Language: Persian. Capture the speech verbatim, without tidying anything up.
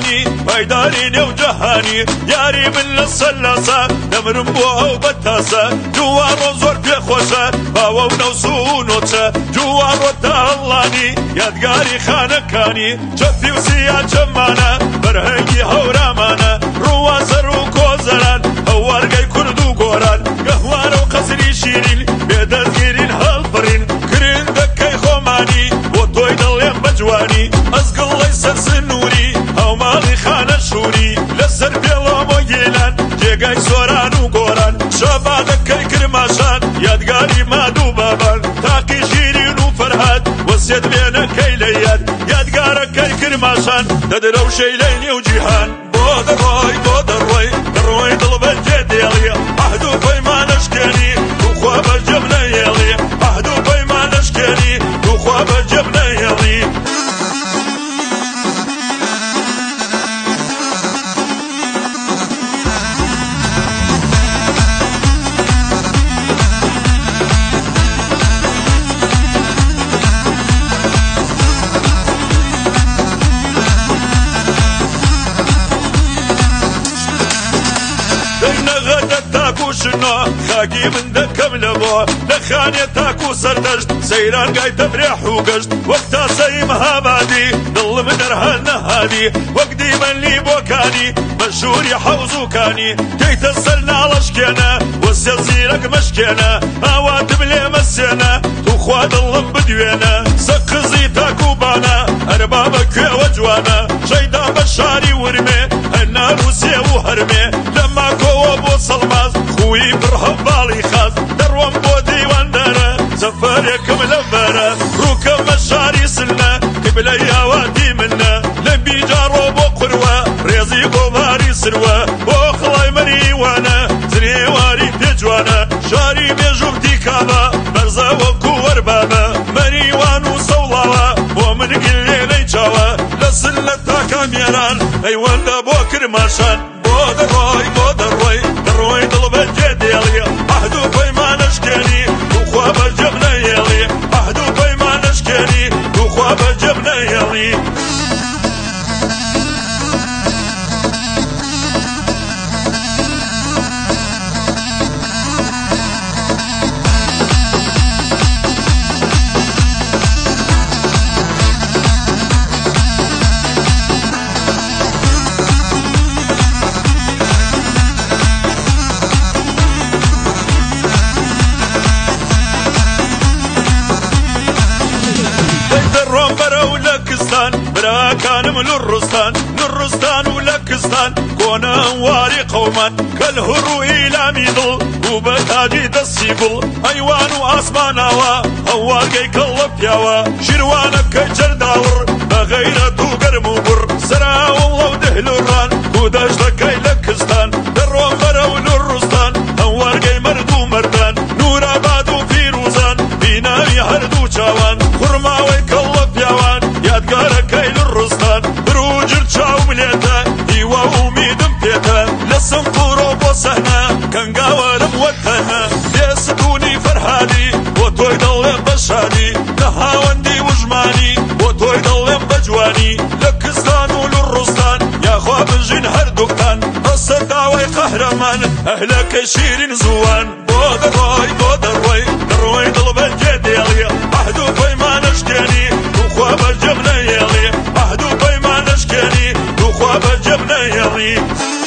جهاني ميداني وجهاني ياري من الصلاصة نمر بوها وبتاسة جوار وزور في خوشة باوا ونوسونوشة جوار وتهلاني يدقاري خانكاني جفي وسيا جمانا برهنجي هورامانا روازر وكوزران هوارقاي كردو قوران قهوان وقصري شيرين بيدازقيرين هالبرين كرين دكاي خوماني وطوي دلين بجواني أزقل ليسر سنوري هاو مالي خانا شوري لسر بيلا مويلان جيقاي سوران وقوران شابا دكاي كرماشان يادقاري مادو بابان تاقي شيرين وفرهاد وسيد بينا كي لياد يادقارا كاي كرماشان تدرو شيليني وجيهان دروي دروي دروي طلب الجد يلي عهدو قي ما نشكني وخواب الجبنة يلي عهدو قي ما نشكني وخواب الجبنة يلي خاقي من دكم لبو لخاني تاكو سردشت سيران قاي تفريح وقشت وقتا سيمها بادي ظل مدرها النهادي وقدي من لي بوكاني مشهوري حوزو كاني كي تسلنا على شكينا والسيزيرك مشكينا هواتم لي مسينا تخواد اللهم بدوينا سقزي تاكو بانا اربابك يا وجوانا شيدا بشاري ورمي النار وسي وهرمي لما كوب وصلماز خوي برهم بالي خاص دروم بودي واندرا سفر يكم لبرا روكم مشاري سلنا قبلي يا وادي منا لبي جارو بقروة ريزي قماري سروة وخلاي مني وانا زري واري بيجوانا شاري بيجو بديكابا برزا وكور بابا مني وانو صولاوا ومن قلي نيجاوا لسلنا تاكام يران اي وانا بوكر ماشان بودروي بودروي دروي طلب الجد يلي عهدو قي ما نشكني وخواب الجبنة يلي عهدو قي ما نشكني وخواب الجبنة يلي كان من الرستان للرستان ولكستان كونا واري قوما كالهرو إلى ميدل وبتاجي دسيبل أيوان وأسمان هوا هوا كي كلب يوا شروانك كجر داور بغيرتو قرموبر سرا والله ودهلوران ودجلك كي لكستان دروم برو للرستان هوا كي مردو مردان نور آبادو فيروزان بناوي هردو جوان خرماوي كلب يوان يادقارك كي بروجر چاو مليتا ديوا وميدم بيتا لسم قورو بوسهنا كنقاورم وقتها يسدوني فرهادي وطوي دلين بشادي نهاوندي وجماني وطوي دلين بجواني لكستان وللرستان يا خواب جين هردوكتان قصة داوي قهرمان أهلك شيرين زوان بودروي بودروي دروي دلب الجد يلي عهدو قي ما نشكيني وخواب الجبنة يلي عهدو قي ما نشكيني وخواب الجبنة يلي